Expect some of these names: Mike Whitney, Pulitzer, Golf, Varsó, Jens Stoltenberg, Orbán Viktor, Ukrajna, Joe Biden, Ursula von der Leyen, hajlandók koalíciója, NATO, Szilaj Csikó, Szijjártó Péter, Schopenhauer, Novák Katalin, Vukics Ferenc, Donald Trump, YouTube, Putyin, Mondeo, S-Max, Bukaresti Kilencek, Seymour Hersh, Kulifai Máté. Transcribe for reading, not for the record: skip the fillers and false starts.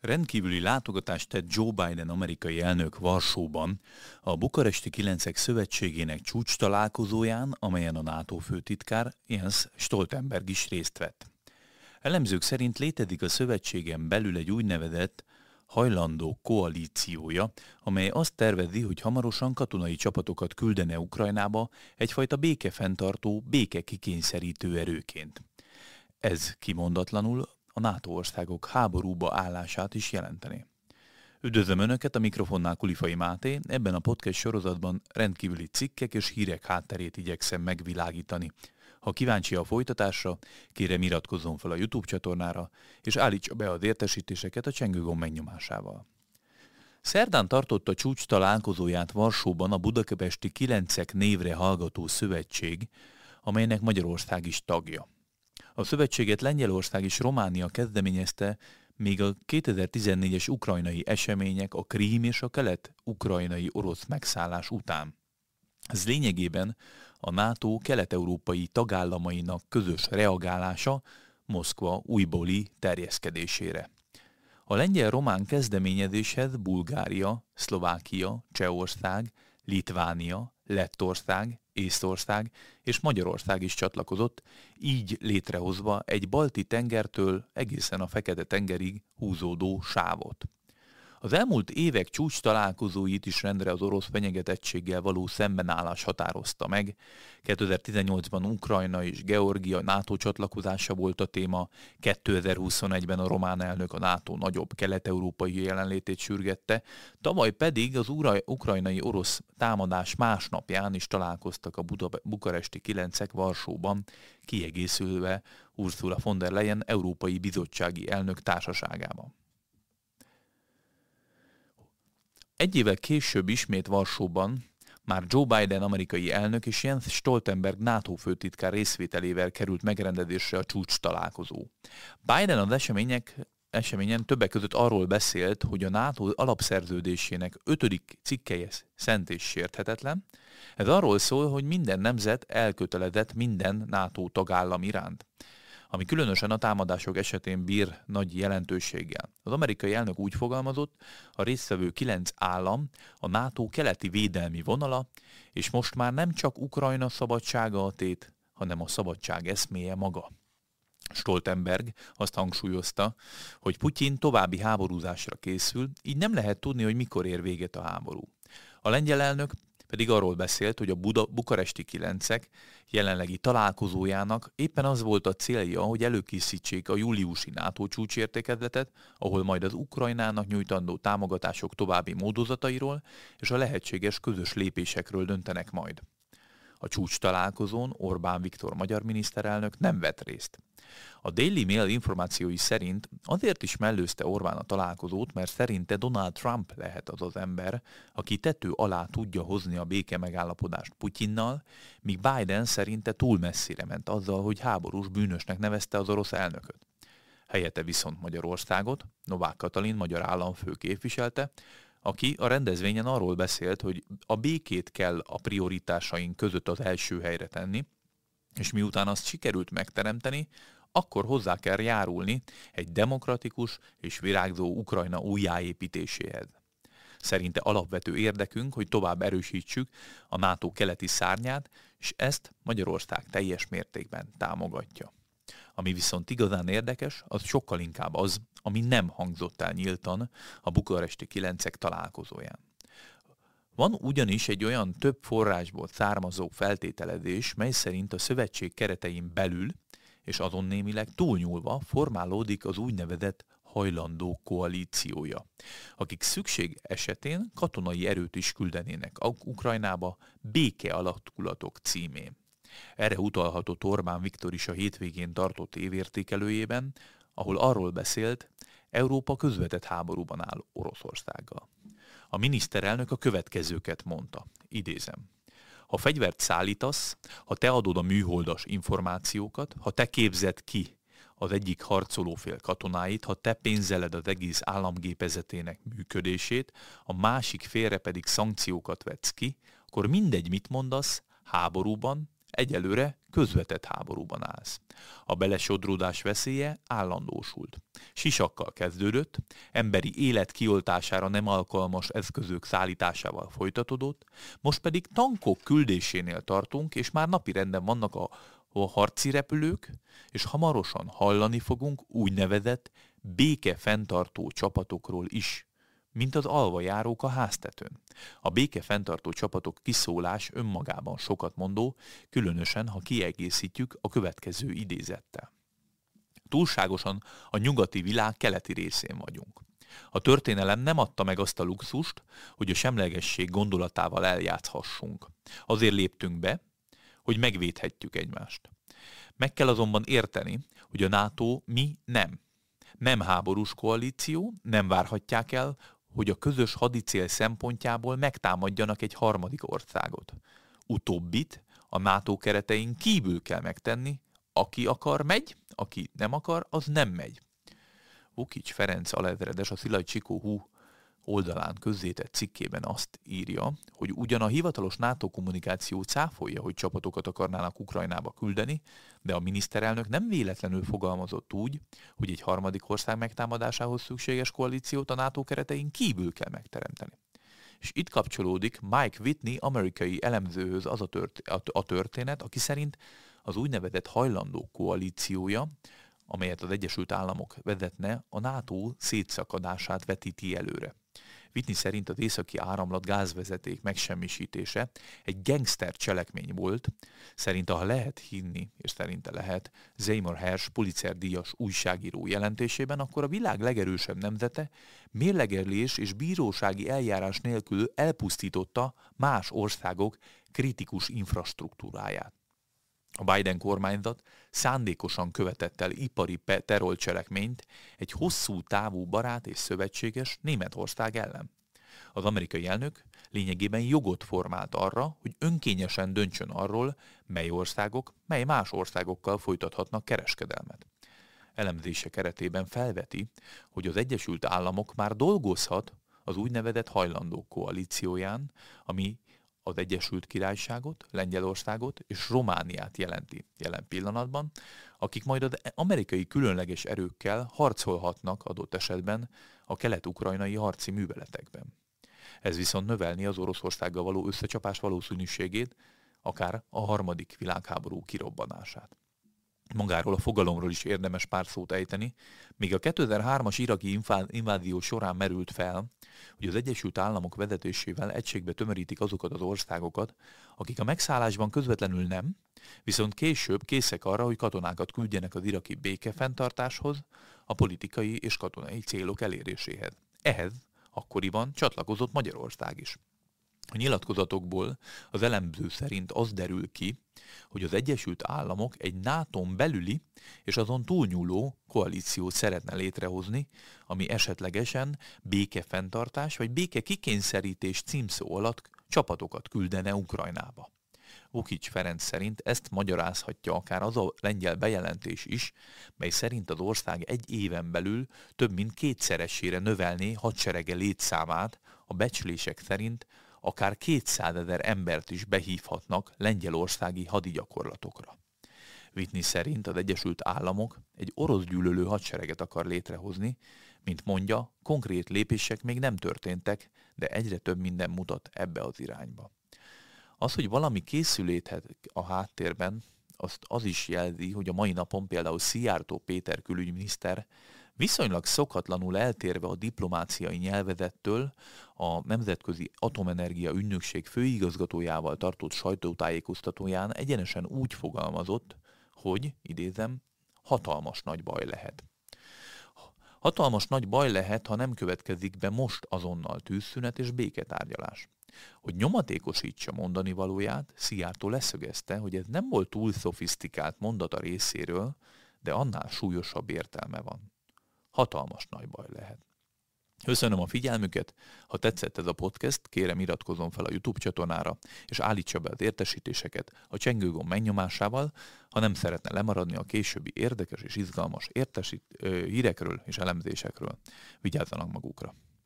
Rendkívüli látogatást tett Joe Biden amerikai elnök Varsóban a Bukaresti Kilencek Szövetségének csúcs találkozóján, amelyen a NATO főtitkár Jens Stoltenberg is részt vett. Elemzők szerint létezik a szövetségen belül egy úgynevezett hajlandó koalíciója, amely azt tervezi, hogy hamarosan katonai csapatokat küldene Ukrajnába egyfajta békefenntartó, békekikényszerítő erőként. Ez kimondatlanul a NATO országok háborúba állását is jelenteni. Üdvözlöm Önöket, a mikrofonnál Kulifai Máté, ebben a podcast sorozatban rendkívüli cikkek és hírek hátterét igyekszem megvilágítani. Ha kíváncsi a folytatásra, kérem iratkozzon fel a YouTube csatornára, és állítsa be az értesítéseket a csengőgomb megnyomásával. Szerdán tartotta csúcs találkozóját Varsóban a Budapesti Kilencek névre hallgató szövetség, amelynek Magyarország is tagja. A szövetséget Lengyelország és Románia kezdeményezte még a 2014-es ukrajnai események, a Krím és a kelet-ukrajnai orosz megszállás után. Ez lényegében a NATO kelet-európai tagállamainak közös reagálása Moszkva újbóli terjeszkedésére. A lengyel-román kezdeményezéshez Bulgária, Szlovákia, Csehország, Litvánia, Lettország, Észtország és Magyarország is csatlakozott, így létrehozva egy balti tengertől egészen a Fekete-tengerig húzódó sávot. Az elmúlt évek csúcs találkozóit is rendre az orosz fenyegetettséggel való szembenállás határozta meg. 2018-ban Ukrajna és Georgia NATO csatlakozása volt a téma, 2021-ben a román elnök a NATO nagyobb kelet-európai jelenlétét sürgette, tavaly pedig az ukrajnai orosz támadás másnapján is találkoztak a Bukaresti Kilencek Varsóban, kiegészülve Ursula von der Leyen európai bizottsági elnök társaságában. Egy évvel később ismét Varsóban már Joe Biden amerikai elnök és Jens Stoltenberg NATO főtitkár részvételével került megrendezésre a csúcs találkozó. Biden az eseményen többek között arról beszélt, hogy a NATO alapszerződésének 5. cikkelye szent és sérthetetlen. Ez arról szól, hogy minden nemzet elkötelezett minden NATO tagállam iránt, ami különösen a támadások esetén bír nagy jelentőséggel. Az amerikai elnök úgy fogalmazott, a résztvevő 9 állam, a NATO keleti védelmi vonala, és most már nem csak Ukrajna szabadsága a tét, hanem a szabadság eszméje maga. Stoltenberg azt hangsúlyozta, hogy Putyin további háborúzásra készül, így nem lehet tudni, hogy mikor ér véget a háború. A lengyel elnök pedig arról beszélt, hogy a Bukaresti Kilencek jelenlegi találkozójának éppen az volt a célja, hogy előkészítsék a júliusi NATO csúcsértékezletet, ahol majd az Ukrajnának nyújtandó támogatások további módozatairól és a lehetséges közös lépésekről döntenek majd. A csúcs találkozón Orbán Viktor magyar miniszterelnök nem vett részt. A Daily Mail információi szerint azért is mellőzte Orbán a találkozót, mert szerinte Donald Trump lehet az az ember, aki tető alá tudja hozni a békemegállapodást Putyinnal, míg Biden szerinte túl messzire ment azzal, hogy háborús bűnösnek nevezte az orosz elnököt. Helyette viszont Magyarországot Novák Katalin magyar államfő képviselte, aki a rendezvényen arról beszélt, hogy a békét kell a prioritásaink között az első helyre tenni, és miután azt sikerült megteremteni, akkor hozzá kell járulni egy demokratikus és virágzó Ukrajna újjáépítéséhez. Szerinte alapvető érdekünk, hogy tovább erősítsük a NATO keleti szárnyát, és ezt Magyarország teljes mértékben támogatja. Ami viszont igazán érdekes, az sokkal inkább az, ami nem hangzott el nyíltan a Bukaresti Kilencek találkozóján. Van ugyanis egy olyan több forrásból származó feltételezés, mely szerint a szövetség keretein belül és azon némileg túlnyúlva formálódik az úgynevezett hajlandó koalíciója, akik szükség esetén katonai erőt is küldenének Ukrajnába béke alakulatok címén. Erre utalhatott Orbán Viktor is a hétvégén tartott évértékelőjében, ahol arról beszélt, Európa közvetett háborúban áll Oroszországgal. A miniszterelnök a következőket mondta, idézem. Ha fegyvert szállítasz, ha te adod a műholdas információkat, ha te képzed ki az egyik harcolófél katonáit, ha te pénzeled az egész államgépezetének működését, a másik félre pedig szankciókat vetsz ki, akkor mindegy, mit mondasz, háborúban, Egyelőre közvetett háborúban állsz. A belesodródás veszélye állandósult. Sisakkal kezdődött, emberi élet kioltására nem alkalmas eszközök szállításával folytatódott, most pedig tankok küldésénél tartunk, és már napirenden vannak a harci repülők, és hamarosan hallani fogunk úgynevezett békefenntartó csapatokról is, mint az alvajárók a háztetőn. A békefenntartó csapatok kiszólás önmagában sokat mondó, különösen, ha kiegészítjük a következő idézettel. Túlságosan a nyugati világ keleti részén vagyunk. A történelem nem adta meg azt a luxust, hogy a semlegesség gondolatával eljátszhassunk. Azért léptünk be, hogy megvédhetjük egymást. Meg kell azonban érteni, hogy a NATO mi nem. Nem háborús koalíció, nem várhatják el, hogy a közös hadicél szempontjából megtámadjanak egy harmadik országot. Utóbbit a NATO keretein kívül kell megtenni, aki akar megy, aki nem akar, az nem megy. Vukics Ferenc alezredes a Szilaj Csikó oldalán közzétett cikkében azt írja, hogy ugyan a hivatalos NATO kommunikáció cáfolja, hogy csapatokat akarnának Ukrajnába küldeni, de a miniszterelnök nem véletlenül fogalmazott úgy, hogy egy harmadik ország megtámadásához szükséges koalíciót a NATO keretein kívül kell megteremteni. És itt kapcsolódik Mike Whitney amerikai elemzőhöz az a történet, aki szerint az úgynevezett hajlandók koalíciója, amelyet az Egyesült Államok vezetne, a NATO szétszakadását vetíti előre. Whitney szerint az északi áramlat gázvezeték megsemmisítése egy gangster cselekmény volt, szerinte, ha lehet hinni, és szerinte lehet, Seymour Hersh Pulitzer-díjas újságíró jelentésében, akkor a világ legerősebb nemzete mérlegelés és bírósági eljárás nélkül elpusztította más országok kritikus infrastruktúráját. A Biden kormányzat szándékosan követett el ipari terrorcselekményt egy hosszú távú barát és szövetséges Németország ellen. Az amerikai elnök lényegében jogot formált arra, hogy önkényesen döntsön arról, mely országok, mely más országokkal folytathatnak kereskedelmet. Elemzése keretében felveti, hogy az Egyesült Államok már dolgozhat az úgynevezett hajlandók koalícióján, ami az Egyesült Királyságot, Lengyelországot és Romániát jelenti jelen pillanatban, akik majd az amerikai különleges erőkkel harcolhatnak adott esetben a kelet-ukrajnai harci műveletekben. Ez viszont növelni az Oroszországgal való összecsapás valószínűségét, akár a harmadik világháború kirobbanását. Magáról a fogalomról is érdemes pár szót ejteni. Még a 2003-as iraki invázió során merült fel, hogy az Egyesült Államok vezetésével egységbe tömörítik azokat az országokat, akik a megszállásban közvetlenül nem, viszont később készek arra, hogy katonákat küldjenek az iraki békefenntartáshoz, a politikai és katonai célok eléréséhez. Ehhez akkoriban csatlakozott Magyarország is. A nyilatkozatokból az elemző szerint az derül ki, hogy az Egyesült Államok egy NATO-n belüli és azon túlnyúló koalíciót szeretne létrehozni, ami esetlegesen békefenntartás vagy békekikényszerítés címszó alatt csapatokat küldene Ukrajnába. Vukics Ferenc szerint ezt magyarázhatja akár az a lengyel bejelentés is, mely szerint az ország egy éven belül több mint kétszeresére növelné hadserege létszámát, a becslések szerint akár 200 000 embert is behívhatnak lengyelországi hadigyakorlatokra. Whitney szerint az Egyesült Államok egy orosz gyűlölő hadsereget akar létrehozni, mint mondja, konkrét lépések még nem történtek, de egyre több minden mutat ebbe az irányba. Az, hogy valami készüléthet a háttérben, azt az is jelzi, hogy a mai napon például Szijjártó Péter külügyminiszter viszonylag szokatlanul eltérve a diplomáciai nyelvezettől a Nemzetközi Atomenergia Ügynökség főigazgatójával tartott sajtótájékoztatóján egyenesen úgy fogalmazott, hogy, idézem, hatalmas nagy baj lehet. Hatalmas nagy baj lehet, ha nem következik be most azonnal tűzszünet és béketárgyalás. Hogy nyomatékosítsa mondani valóját, Szijjártó leszögezte, hogy ez nem volt túl szofisztikált mondata részéről, de annál súlyosabb értelme van. Hatalmas nagy baj lehet. Köszönöm a figyelmüket, ha tetszett ez a podcast, kérem iratkozzon fel a YouTube csatornára, és állítsa be az értesítéseket a csengőgomb megnyomásával, ha nem szeretne lemaradni a későbbi érdekes és izgalmas hírekről és elemzésekről. Vigyázzanak magukra!